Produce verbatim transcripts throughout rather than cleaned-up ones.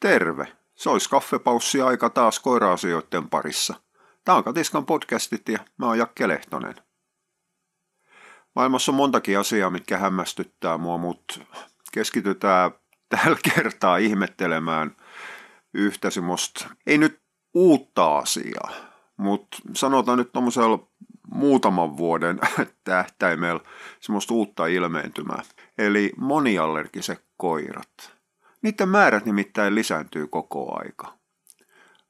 Terve! Se olisi kaffepaussi-aika taas koira-asioiden parissa. Tämä on Katiskan podcastit ja mä oon Jakke Lehtonen. Maailmassa on montakin asiaa, mitkä hämmästyttää mua, mutta keskitytään tällä kertaa ihmettelemään yhtä semmoista, ei nyt uutta asiaa, mutta sanotaan nyt tommosella muutaman vuoden tähtäimellä semmoista uutta ilmeentymää. Eli moniallergiset koirat. Niiden määrät nimittäin lisääntyy koko aika.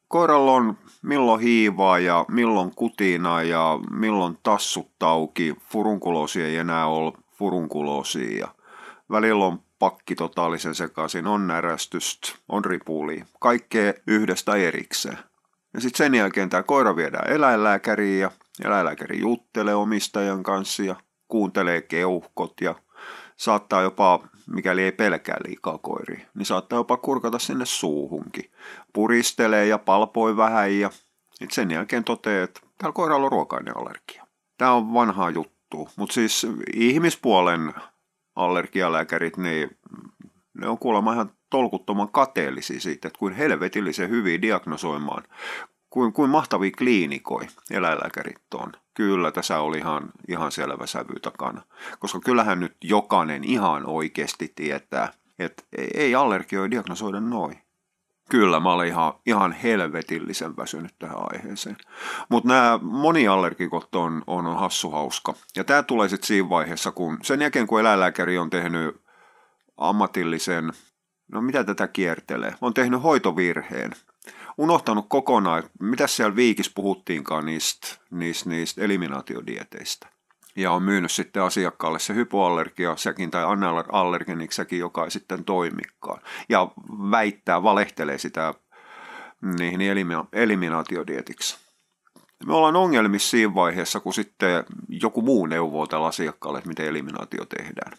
Koiralla on milloin hiivaa ja milloin kutinaa ja milloin tassut auki. Furunkuloosi ei enää ole furunkuloosia ja välillä on pakki totaalisen sekaisin, on närästystä, on ripulia, kaikkea yhdestä erikseen. Ja sitten sen jälkeen tämä koira viedään eläinlääkäriin ja eläinlääkäri juttelee omistajan kanssa ja kuuntelee keuhkot ja saattaa jopa, mikäli ei pelkää liikaa koiria, niin saattaa jopa kurkata sinne suuhunkin. Puristelee ja palpoi vähän ja sen jälkeen toteaa, että täällä koiralla on ruokainen allergia. Tämä on vanhaa juttu, mutta siis ihmispuolen allergialääkärit, niin ne on kuulemma ihan tolkuttoman kateellisia siitä, että kuin helvetillisen hyviä diagnosoimaan, kuin, kuin mahtavia kliinikoja eläinlääkärit on. Kyllä, tässä oli ihan, ihan selvä sävy takana, koska kyllähän nyt jokainen ihan oikeasti tietää, että ei allergioi diagnosoida noin. Kyllä, mä olen ihan, ihan helvetillisen väsynyt tähän aiheeseen. Mutta nämä moniallergikot on, on, on hassuhauska. Ja tämä tulee sitten siinä vaiheessa, kun sen jälkeen kun eläinlääkäri on tehnyt ammatillisen, no mitä tätä kiertelee, on tehnyt hoitovirheen. Unohtanut kokonaan, että mitä siellä Viikissä puhuttiinkaan niistä, niistä, niistä eliminaatiodieteistä. Ja on myynyt sitten asiakkaalle se hypoallergiaksiakin tai anallergeniksiäkin, joka ei sitten toimikaan. Ja väittää, valehtelee sitä niihin eliminaatiodietiksi. Me ollaan ongelmissa siinä vaiheessa, kun sitten joku muu neuvoo tällä asiakkaalle, että miten eliminaatio tehdään.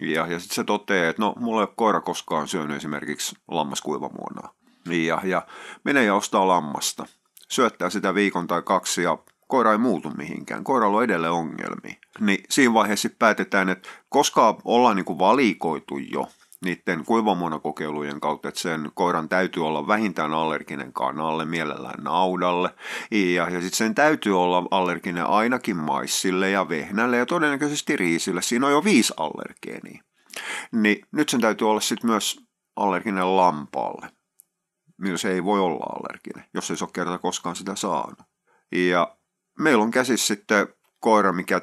Ja, ja sitten se toteaa, että no, mulla ei ole koira koskaan syönyt esimerkiksi lammaskuivamuonaa. Ja, ja menee ja ostaa lammasta. Syöttää sitä viikon tai kaksi ja koira ei muutu mihinkään. Koiralla on edelleen ongelmia. Niin siinä vaiheessa päätetään, että koska ollaan niin kuin valikoitu jo niiden kuivamuonakokeilujen kautta, että sen koiran täytyy olla vähintään allerginen kanalle, mielellään naudalle. Ja, ja sitten sen täytyy olla allerginen ainakin maissille ja vehnälle ja todennäköisesti riisille. Siinä on jo viisi allergeenia. Niin nyt sen täytyy olla sitten myös allerginen lampaalle. Millä se ei voi olla allerginen, jos ei se ole kerta koskaan sitä saanut. Ja meillä on käsissä sitten koira, mikä,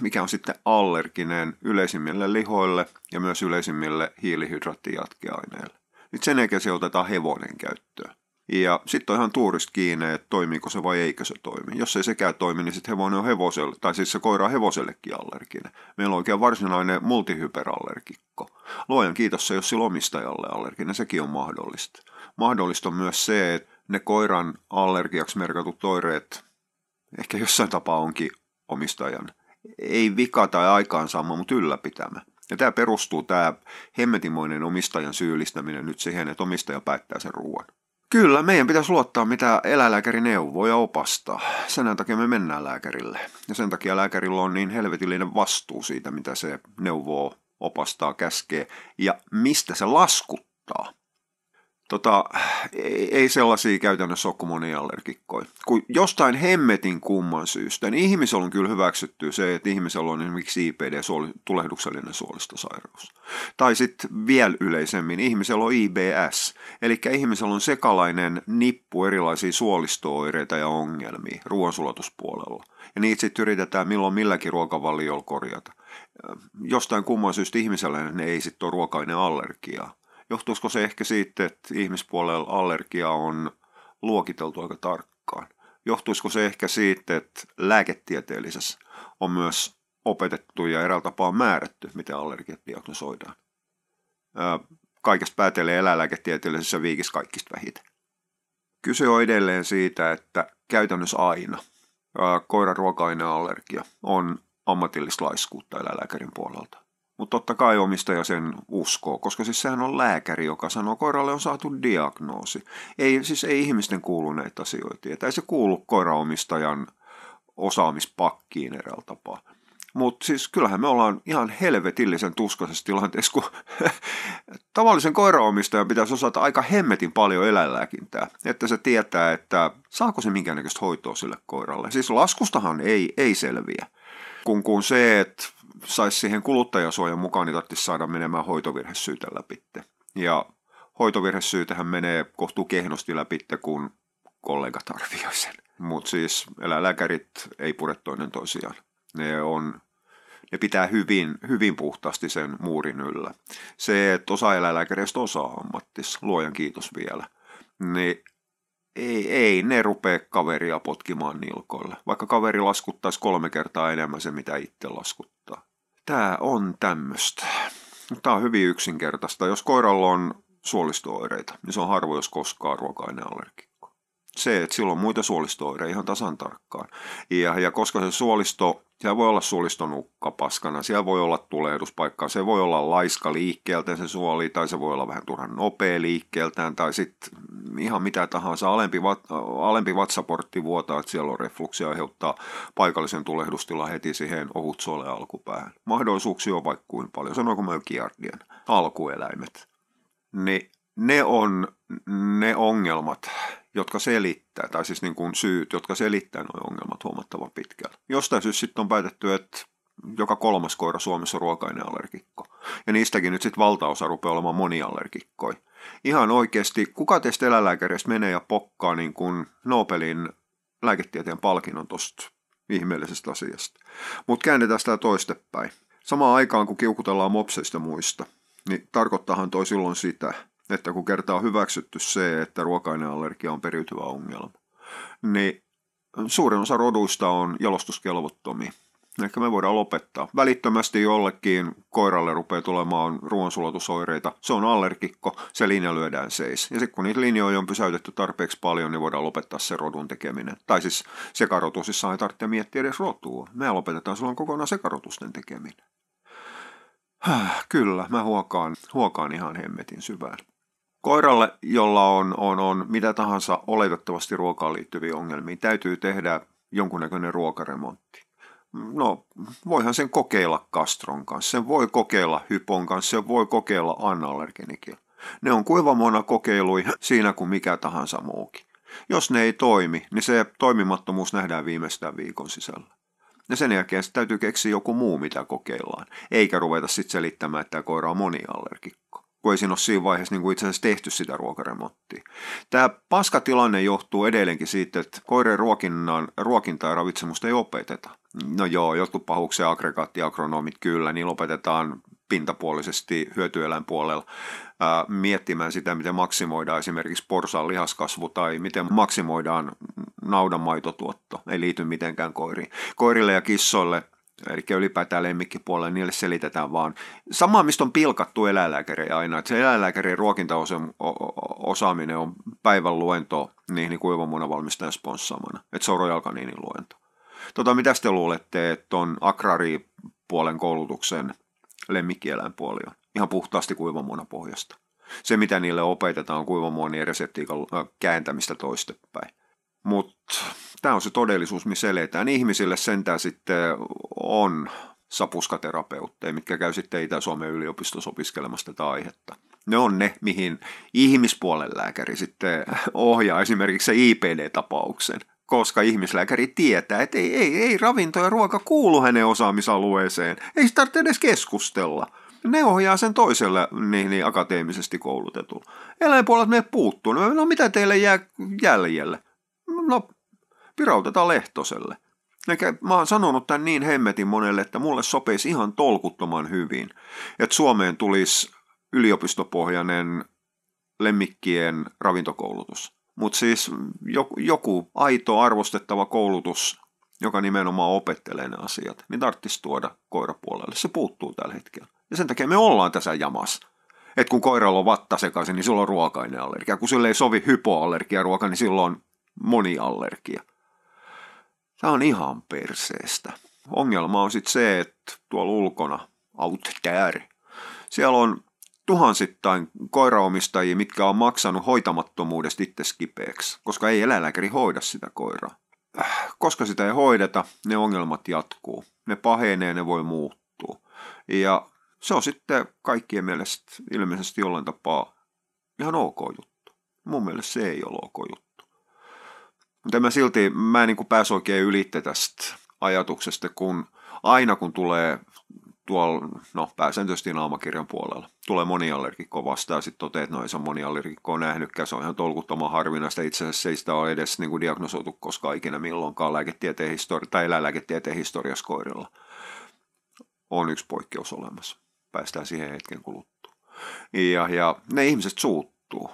mikä on sitten allerginen yleisimmille lihoille ja myös yleisimmille hiilihydraattijatkeaineille. Nyt sen jälkeen se otetaan hevonen käyttöön. Ja sitten on ihan tuurista kiinni, että toimiiko se vai eikö se toimi. Jos ei sekään toimi, niin sitten hevonen on hevoselle, tai siis se koira on hevosellekin allerginen. Meillä on oikein varsinainen multihyperallergikko. Luojan kiitos se, jos sillä omistajalle allerginen, sekin on mahdollista. Mahdollista on myös se, että ne koiran allergiaksi merkatut oireet ehkä jossain tapaa onkin omistajan. Ei vika tai aikaansaama, mutta ylläpitämä. Ja tämä perustuu, tämä hemmetimoinen omistajan syyllistäminen nyt siihen, että omistaja päättää sen ruoan. Kyllä, meidän pitäisi luottaa, mitä eläinlääkäri neuvoo ja opastaa. Sen takia me mennään lääkärille. Ja sen takia lääkärillä on niin helvetillinen vastuu siitä, mitä se neuvoo, opastaa, käskee ja mistä se laskuttaa. Tota, ei, ei sellaisia käytännössä ole kuin moniallergikkoja. Kun jostain hemmetin kumman syystä, niin ihmisellä on kyllä hyväksytty se, että ihmisellä on esimerkiksi I B D, tulehduksellinen suolistosairaus. Tai sitten vielä yleisemmin, ihmisellä on I B S, eli ihmisellä on sekalainen nippu erilaisia suolistooireita ja ongelmia ruoansulatuspuolella. Ja niitä sitten yritetään milloin milläkin ruokavaliolla korjata. Jostain kumman syystä ihmisellä ne ei sitten ole ruokainen allergiaa. Johtuisiko se ehkä siitä, että ihmispuolella allergia on luokiteltu aika tarkkaan? Johtuisiko se ehkä siitä, että lääketieteellisessä on myös opetettu ja eräällä tapaa määrätty, miten allergiat diagnosoidaan? Kaikesta päätelee eläinlääketieteellisessä Viikissä kaikista vähiten. Kyse on edelleen siitä, että käytännössä aina koiran ruoka-aineallergia on ammatillista laiskuutta eläinlääkärin puolelta. Mutta totta kai omistaja sen uskoo, koska siis sehän on lääkäri, joka sanoo, että koiralle on saatu diagnoosi. Ei, siis ei ihmisten kuulu näitä asioita. Ei se kuulu koiraomistajan osaamispakkiin eräällä tapaa. Mutta siis kyllähän me ollaan ihan helvetillisen tuskaisessa tilanteessa, kun tavallisen koiraomistajan pitäisi osata aika hemmetin paljon eläinlääkintää, että se tietää, että saako se minkäännäköistä hoitoa sille koiralle. Siis laskustahan ei, ei selviä, kun, kun se, että saisi siihen kuluttajasuojan mukaan, niin tarvitsisi saada menemään hoitovirhesyytä läpi. Ja hoitovirhesyytähän menee kohtuu kehnosti läpi, kun kollegat arvioi sen. Mutta siis eläinlääkärit ei pure toinen toisiaan. Ne, on, ne pitää hyvin, hyvin puhtaasti sen muurin yllä. Se, että osa eläinlääkäreistä osaa ammattissa, luojan kiitos vielä, niin ei, ei ne rupea kaveria potkimaan nilkoille, vaikka kaveri laskuttaisi kolme kertaa enemmän se, mitä itse laskuttaa. Tämä on tämmöistä. Tämä on hyvin yksinkertaista. Jos koiralla on suolisto-oireita, niin se on harvoin, jos koskaan ruoka-aineallergia. Se, että sillä on muita suolistooireja ihan tasan tarkkaan. Ja, ja koska se suolisto, siellä voi olla suolistonukka paskana, siellä voi olla tulehduspaikkaa, se voi olla laiska liikkeeltään se suoli, tai se voi olla vähän turhan nopea liikkeeltään, tai sitten ihan mitä tahansa, alempi, vat, alempi vatsaportti vuotaa, että siellä on refluksia, aiheuttaa paikallisen tulehdustilan heti siihen ohutsuolen alkupäähän. Mahdollisuuksia on vaikka kuin paljon, sanoinko mä jo Giardian, alkueläimet. Niin ne on ne ongelmat, jotka selittää, tai siis niin kuin syyt, jotka selittää nuo ongelmat huomattavan pitkällä. Jostain syystä sitten on päätetty, että joka kolmas koira Suomessa on ruoka-aineallergikko. Ja niistäkin nyt sitten valtaosa rupeaa olemaan moniallergikkoja. Ihan oikeasti, kuka teistä eläinlääkäreistä menee ja pokkaa niin kuin Nobelin lääketieteen palkinnon tuosta ihmeellisestä asiasta. Mutta käännetään sitä toistepäin. Samaan aikaan, kun kiukutellaan mopseista muista, niin tarkoittaahan toi silloin sitä, että kun kertaa on hyväksytty se, että ruoka-aineallergia on periytyvä ongelma, niin suurin osa roduista on jalostuskelvottomia. Ehkä me voidaan lopettaa. Välittömästi jollekin koiralle rupeaa tulemaan ruoansulatusoireita. Se on allergikko, se linja lyödään seis. Ja sitten kun niitä linjoja on pysäytetty tarpeeksi paljon, niin voidaan lopettaa se rodun tekeminen. Tai siis sekarotusissa ei tarvitse miettiä edes rotua. Me lopetetaan silloin kokonaan sekarotusten tekeminen. Kyllä, mä huokaan, huokaan ihan hemmetin syvään. Koiralle, jolla on, on, on mitä tahansa oletettavasti ruokaan liittyviä ongelmia, täytyy tehdä jonkunnäköinen ruokaremontti. No, voihan sen kokeilla kastron kanssa, sen voi kokeilla hypon kanssa, sen voi kokeilla anallergenikillä. Ne on kuivamona kokeiluja siinä kuin mikä tahansa muukin. Jos ne ei toimi, niin se toimimattomuus nähdään viimeistään viikon sisällä. Ja sen jälkeen täytyy keksiä joku muu, mitä kokeillaan, eikä ruveta sitten selittämään, että tämä koira on moniallergikko, kun ei siinä ole siinä vaiheessa niin kuin itse asiassa tehty sitä ruokaremonttia. Tämä paskatilanne johtuu edelleenkin siitä, että koireen ruokinnan, ruokintaa ja ravitsemusta ei opeteta. No joo, jotkut pahuksen aggregaattiagronomit kyllä, niin opetetaan pintapuolisesti hyötyeläinpuolella ää, miettimään sitä, miten maksimoidaan esimerkiksi porsaan lihaskasvu tai miten maksimoidaan naudan maitotuotto. Ei liity mitenkään koiriin. Koirille ja kissoille, eli ylipäätään lemmikkipuolelle, niille selitetään vaan samaa, mistä on pilkattu eläinlääkärejä aina. Että se eläinlääkärin ruokintaosaaminen on päivän luento niihin kuivamunavalmistajan sponssaamana. Että se on rojalkaniinin luento. Tota, mitä te luulette, että on agraripuolen koulutuksen lemmikkieläinpuoli on ihan puhtaasti kuivamuonapohjasta. Se, mitä niille opetetaan, on kuivamuonien reseptiikan kääntämistä toistepäin. Mutta tämä on se todellisuus, missä eletään. Ihmisille sentään sitten on sapuskaterapeutteja, mitkä käy sitten Itä-Suomen yliopistossa opiskelemassa tätä aihetta. Ne on ne, mihin ihmispuolen lääkäri sitten ohjaa esimerkiksi se I B D-tapauksen. Koska ihmislääkäri tietää, että ei, ei, ei ravinto ja ruoka kuulu hänen osaamisalueeseen. Ei sitä tarvitse edes keskustella. Ne ohjaa sen toiselle niin, niin akateemisesti koulutetulla. Eläinpuolet meille puuttuu. No mitä teille jää jäljelle? No pirautetaan Lehtoselle. Eikä, mä oon sanonut tämän niin hemmetin monelle, että mulle sopeisi ihan tolkuttoman hyvin. Että Suomeen tulisi yliopistopohjainen lemmikkien ravintokoulutus. Mutta siis joku, joku aito arvostettava koulutus, joka nimenomaan opettelee ne asiat, niin tarvitsisi tuoda koirapuolelle. Se puuttuu tällä hetkellä. Ja sen takia me ollaan tässä jamassa. Että kun koiralla on vatta sekaisin, niin silloin on ruoka-aineallergia. Kun sille ei sovi hypoallergiaruoka, niin silloin on moniallergia. Tämä on ihan perseestä. Ongelma on sitten se, että tuolla ulkona, out there, siellä on tuhansittain koiraomistajia, mitkä on maksanut hoitamattomuudesta itse kipeäksi, koska ei eläinlääkäri hoida sitä koiraa. Koska sitä ei hoideta, ne ongelmat jatkuu. ne pahenee, ne voi muuttua. Ja se on sitten kaikkien mielestä ilmeisesti jollain tapaa ihan ok juttu. Mun mielestä se ei ole ok juttu. Mutta mä silti, mä en niin kuin pääse oikein ylitte tästä ajatuksesta, kun aina kun tulee tuolla, no pääsääntöisesti naamakirjan puolella, tulee moniallergikkoa vastaan ja sitten toteat, että no ei se on moniallergikkoa nähnytkään, se on ihan tolkuttoman harvinaista, itse asiassa ei sitä ole edes niin kuin diagnosoitu koskaan ikinä milloinkaan lääketieteen histori- tai eläinlääketieteen historiassa koirilla. On yksi poikkeus olemassa. Päästään siihen hetken kuluttua. Ja, ja ne ihmiset suuttuu.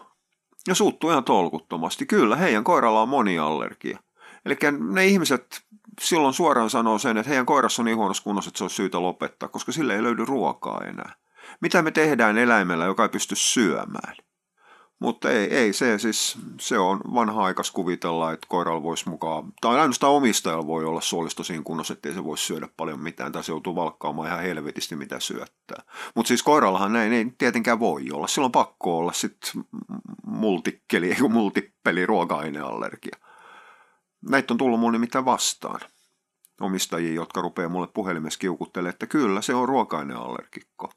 Ja suuttuu ihan tolkuttomasti. Kyllä, heidän koiralla on moniallergia. Eli ne ihmiset silloin suoraan sanoo sen, että heidän koirassa on niin huonossa kunnossa, että se olisi syytä lopettaa, koska sille ei löydy ruokaa enää. Mitä me tehdään eläimellä, joka ei pysty syömään? Mutta ei, ei se, siis, se on vanha-aikas kuvitella, että koiralla voisi mukaan, tai ainoastaan omistajalla voi olla suolisto siinä kunnossa, ettei se voisi syödä paljon mitään, tai se joutuu valkkaamaan ihan helvetisti, mitä syöttää. Mutta siis koirallahan näin ei tietenkään voi olla, silloin pakko olla sitten multikkeli, ei multippeli ruoka-aineallergia. Näitä on tullut mun nimittäin vastaan, omistajia, jotka rupeaa mulle puhelimessa kiukuttelemaan, että kyllä se on ruoka-aineallergikko.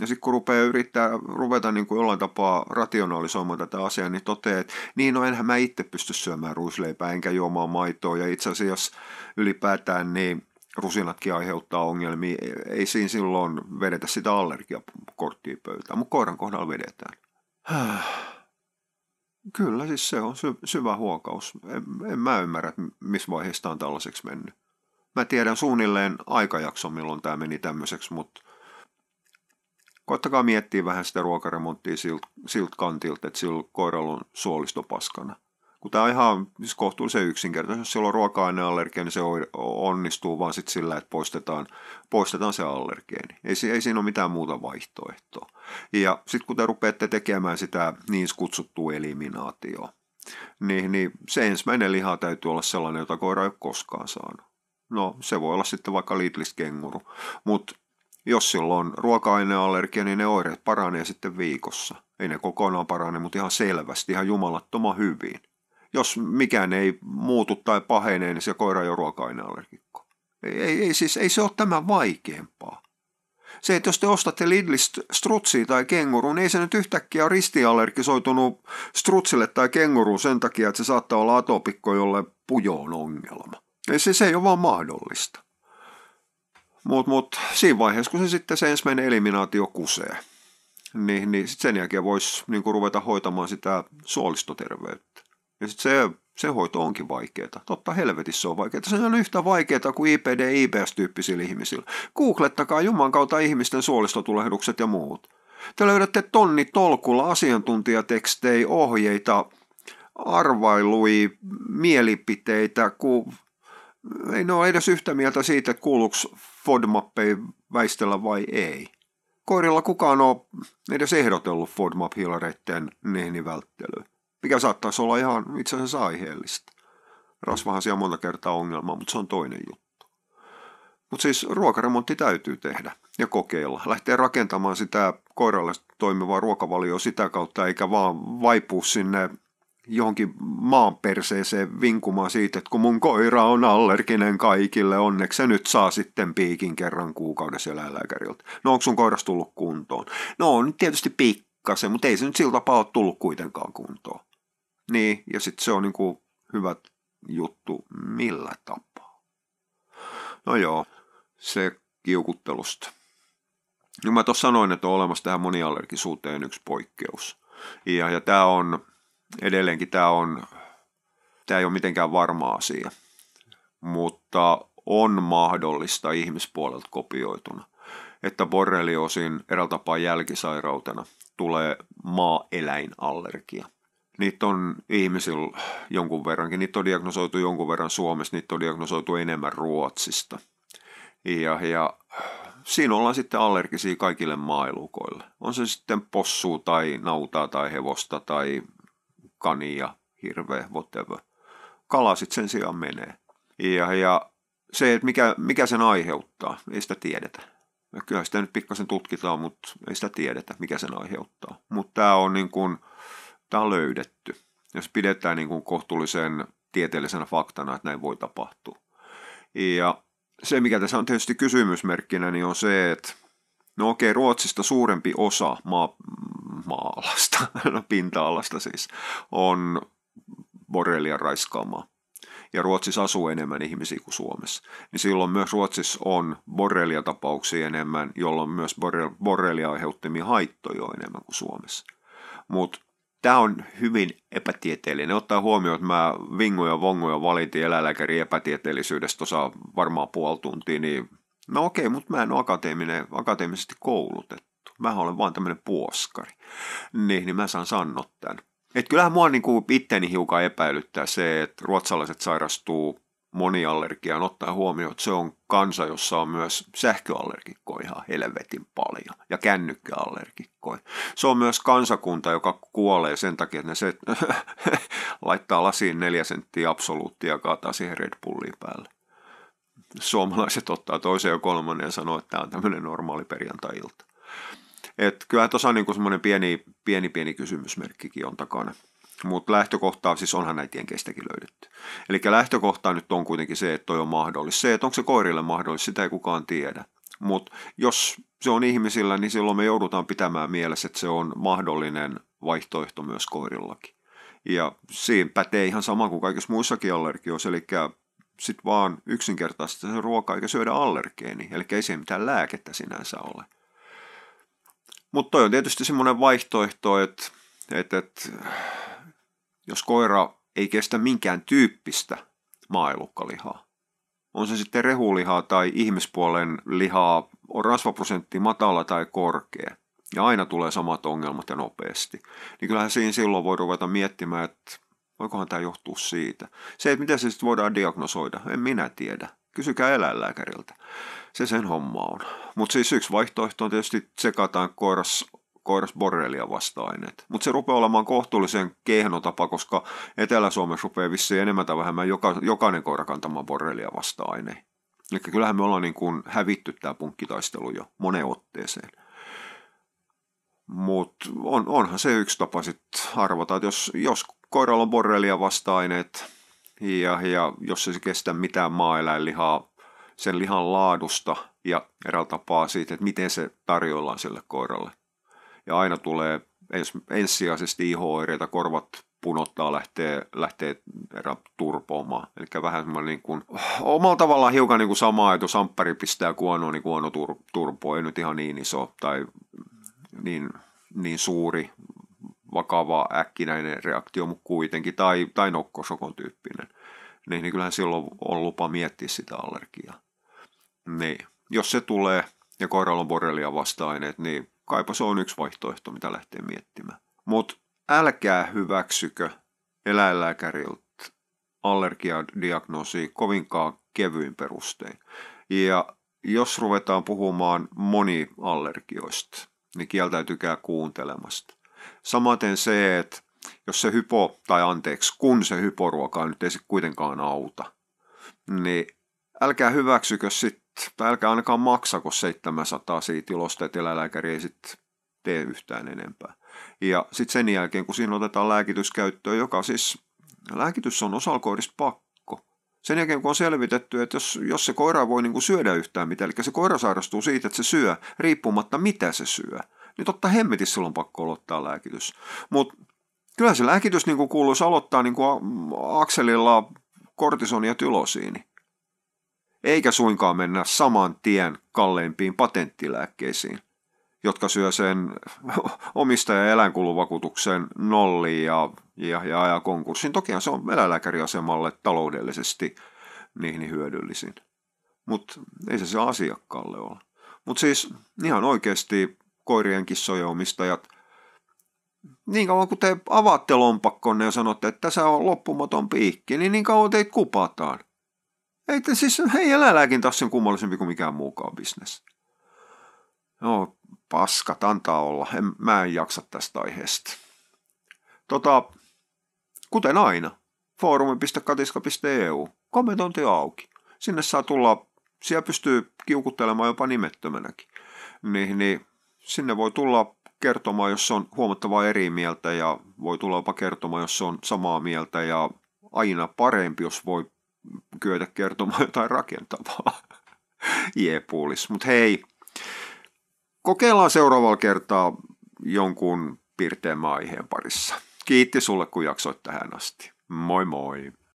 Ja sitten kun rupeaa yrittää ruveta niin kuin jollain tapaa rationalisoimaan tätä asiaa, niin toteaa, että niin no enhän mä itse pysty syömään ruisleipää enkä juomaan maitoa. Ja itse asiassa ylipäätään niin rusinatkin aiheuttaa ongelmia. Ei siinä silloin vedetä sitä allergiakorttia pöytään, mutta koiran kohdalla vedetään. Kyllä siis se on sy- syvä huokaus. En, en mä ymmärrä, missä vaiheessa on tällaiseksi mennyt. Mä tiedän suunnilleen aikajakson, milloin tämä meni tämmöiseksi, mutta koittakaa miettiä vähän sitä ruokaremonttia siltä silt kantilta, että sillä koiralla on suolistopaskana. Kun tämä on ihan siis kohtuullisen yksinkertaisesti, jos sillä on ruoka-aineallergia, niin se onnistuu vaan sit sillä, että poistetaan, poistetaan se allergeeni. Ei, ei siinä ole mitään muuta vaihtoehtoa. Ja sitten kun te rupeatte tekemään sitä niin kutsuttua eliminaatioa, niin, niin se ensimmäinen liha täytyy olla sellainen, jota koira ei ole koskaan saanut. No se voi olla sitten vaikka Lidlist kenguru, mutta jos sillä on ruoka-aineallergia, niin ne oireet paranee sitten viikossa. Ei ne kokonaan parane, mutta ihan selvästi, ihan jumalattoman hyvin. Jos mikään ei muutu tai pahenee, niin se koira ei ole ruoka-aineallergikko. Ei, ei, ei, siis, ei se ole tämän vaikeampaa. Se, että jos te ostatte Lidlist strutsia tai kenguruun, niin ei se nyt yhtäkkiä ole ristiallergisoitunut strutsille tai kenguruun sen takia, että se saattaa olla atopikko, jolle pujo on ongelma. Ei, se, se ei ole vaan mahdollista. Mutta mut, siinä vaiheessa, kun se sitten se ensimmäinen eliminaatio kusee, niin, niin sitten sen jälkeen voisi niinku ruveta hoitamaan sitä suolistoterveyttä. Ja sitten se, se hoito onkin vaikeaa. Totta helvetissä se on vaikeaa. Se on yhtä vaikeaa kuin I B D, I B S-tyyppisillä ihmisillä. Googlettakaa Juman kautta ihmisten suolistotulehdukset ja muut. Te löydätte tonni tolkulla asiantuntijatekstejä, ohjeita, arvailui, mielipiteitä, kun ei ne ole edes yhtä mieltä siitä, että kuuluuko FODMAPia väistellä vai ei. Koirilla kukaan on edes ehdotellut FODMAP-hiilareiden niin välttelyä, mikä saattaisi olla ihan itse asiassa aiheellista. Rasvahan siellä monta kertaa ongelma, mutta se on toinen juttu. Mutta siis ruokaremontti täytyy tehdä ja kokeilla. Lähtee rakentamaan sitä koiralle toimivaa ruokavalioa sitä kautta, eikä vaan vaipuu sinne johonkin maanperseeseen vinkumaan siitä, että kun mun koira on allerginen kaikille, onneksi se nyt saa sitten piikin kerran kuukaudessa eläinlääkäriltä. No onko sun koiras tullut kuntoon? No on tietysti pikkasen, mutta ei se nyt sillä tapaa ole tullut kuitenkaan kuntoon. Niin, ja sitten se on niin kuin hyvä juttu millä tapaa. No joo, se kiukuttelusta. No mä tuossa sanoin, että on olemassa tähän moniallergisuuteen yksi poikkeus. Ja, ja tämä on edelleenkin tämä on, tämä ei ole mitenkään varma asia, mutta on mahdollista ihmispuolelta kopioituna, että borrelioosin eräällä tapaa jälkisairautena tulee maaeläinallergia. Niitä on ihmisillä jonkun verrankin, niitä on diagnosoitu jonkun verran Suomessa, niitä on diagnosoitu enemmän Ruotsista. Ja, ja siinä ollaan sitten allergisia kaikille maaelukoille. On se sitten possua tai nautaa tai hevosta tai kania, hirveä, whatever. Kala sitten sen sijaan menee. Ja, ja se, että mikä, mikä sen aiheuttaa, ei sitä tiedetä. Ja kyllähän sitä nyt pikkasen tutkitaan, mutta ei sitä tiedetä, mikä sen aiheuttaa. Mutta tämä on, niin kun, tää on löydetty. Ja se pidetään niin kun kohtuullisen tieteellisenä faktana, että näin voi tapahtua. Ja se, mikä tässä on tietysti kysymysmerkkinä, niin on se, että no okei, Ruotsista suurempi osa maa, maa-alasta, no pinta-alasta siis, on borrelian raiskaamaa. Ja Ruotsissa asuu enemmän ihmisiä kuin Suomessa. Niin silloin myös Ruotsissa on borrelia-tapauksia enemmän, jolloin myös borrelia aiheuttamia haittoja on enemmän kuin Suomessa. Mutta tämä on hyvin epätieteellinen. Ottaa huomioon, että mä vingoja vongoja valitin eläinlääkärin epätieteellisyydestä tuossa varmaan puoli tuntia, niin no okei, mutta mä en ole akateeminen, akateemisesti koulutettu. Mä olen vaan tämmöinen puoskari. Niin, niin mä saan sanoa tämän. Et kyllähän mua niinku itteeni hiukan epäilyttää se, että ruotsalaiset sairastuu moniallergiaan, ottaa huomioon, että se on kansa, jossa on myös sähköallergikkoja ihan helvetin paljon ja kännykkäallergikkoja. Se on myös kansakunta, joka kuolee sen takia, että ne se, laittaa lasiin neljä senttiä absoluuttia ja kaataa siihen Red Bulliin päälle. Suomalaiset ottaa toisen ja kolmannen ja sanoo, että tämä on tämmöinen normaali perjantai-ilta. Että kyllähän tuossa niinku semmoinen pieni, pieni, pieni kysymysmerkkikin on takana. Mutta lähtökohtaa, siis onhan näitä jenkeistäkin löydetty. Eli lähtökohtaa nyt on kuitenkin se, että toi on mahdollista. Se, että onko se koirille mahdollista, sitä ei kukaan tiedä. Mutta jos se on ihmisillä, niin silloin me joudutaan pitämään mielessä, että se on mahdollinen vaihtoehto myös koirillakin. Ja siinä pätee ihan sama kuin kaikissa muissakin allergioissa, eli sitten vaan yksinkertaisesti se ruoka eikä syödä allergeeni, eli ei siihen mitään lääkettä sinänsä ole. Mutta toi on tietysti semmoinen vaihtoehto, että et, et, jos koira ei kestä minkään tyyppistä maaelukkalihaa, on se sitten rehulihaa tai ihmispuolen lihaa, on rasvaprosentti matala tai korkea, ja aina tulee samat ongelmat ja nopeasti, niin kyllähän siinä silloin voi ruveta miettimään, että voikohan tämä johtuu siitä. Se, että miten se sitten voidaan diagnosoida, en minä tiedä. Kysykää eläinlääkäriltä. Se sen homma on. Mutta siis yksi vaihtoehto on tietysti tsekataan koiras, koiras borrelia vasta-aineet. Mutta se rupeaa olemaan kohtuullisen kehno tapa, koska Etelä-Suomessa rupeaa vissiin enemmän tai vähemmän joka, jokainen koira kantamaan borrelia vasta-aineen. Eli kyllähän me ollaan niin kuin hävitty tämä punkkitaistelu jo moneen otteeseen. Mutta on, onhan se yksi tapa sitten arvata, että jos, jos koiralla on borrelia vasta-aineet ja, ja jos ei se kestä mitään maaeläinlihaa, sen lihan laadusta ja eräällä tapaa siitä, että miten se tarjoillaan sille koiralle. Ja aina tulee ensisijaisesti iho-oireita, korvat punottaa, lähtee, lähtee erään turpoamaan. Eli vähän semmoinen niin kuin, omalla tavallaan hiukan niin kuin samaa, että jos amppari pistää kuonoon, niin kuono tur, turpo ei nyt ihan niin iso tai niin, niin suuri, vakava, äkkinäinen reaktio, mutta kuitenkin, tai, tai nokkosokon tyyppinen. Niin, niin kyllähän silloin on lupa miettiä sitä allergiaa. Niin, jos se tulee ja koiralla on borrelia vasta-aineet, niin kaipa se on yksi vaihtoehto, mitä lähtee miettimään. Mutta älkää hyväksykö eläinlääkäriltä allergiadiagnoosia kovinkaan kevyin perustein. Ja jos ruvetaan puhumaan moniallergioista, niin kieltäytykää kuuntelemasta. Samaten se, että jos se hypo, tai anteeksi, kun se hyporuokaa nyt ei se kuitenkaan auta, niin älkää hyväksykö sitten, tai älkää ainakaan maksako seitsemänsataa siitä ilosta, että eläinlääkäri ei sitten tee yhtään enempää. Ja sitten sen jälkeen, kun siinä otetaan lääkityskäyttöön, joka siis, lääkitys on osalkoirista pakko. Sen jälkeen, kun on selvitetty, että jos, jos se koira voi niinku syödä yhtään mitään, eli se koira sairastuu siitä, että se syö, riippumatta mitä se syö, niin totta hemmetissä silloin on pakko aloittaa lääkitys. Mutta kyllä se lääkitys niin kuuluisi aloittaa niin akselilla kortisoni ja tylosiini, eikä suinkaan mennä saman tien kalleimpiin patenttilääkkeisiin, jotka syö sen omistajan eläinkuluvakuutuksen nolliin ja, ja, ja ajaa konkurssiin. Tokihan se on eläinlääkäriasemalle taloudellisesti niihin hyödyllisin, mutta ei se se asiakkaalle ole. Mutta siis ihan oikeasti koirien kissojen omistajat, niin kauan kun te avaatte lompakkonne ja sanotte, että tässä on loppumaton piikki, niin niin kauan teitä kupataan. Ei, te siis, ei eläinlääkintä ole sen kummallisempi kuin mikään muukaan bisnes. No, paskat, antaa olla. En, mä en jaksa tästä aiheesta. Tota, kuten aina, foorumi piste katiska piste e u. Kommentointi auki. Sinne saa tulla, siellä pystyy kiukuttelemaan jopa nimettömänäkin. Niin, niin sinne voi tulla kertomaan, jos on huomattavaa eri mieltä, ja voi tulla jopa kertomaan, jos on samaa mieltä, ja aina parempi, jos voi kyetä kertomaan jotain rakentavaa. Jeepuulis. Mutta hei, kokeillaan seuraavalla kertaa jonkun pirteämmän aiheen parissa. Kiitti sulle, kun jaksoit tähän asti. Moi moi!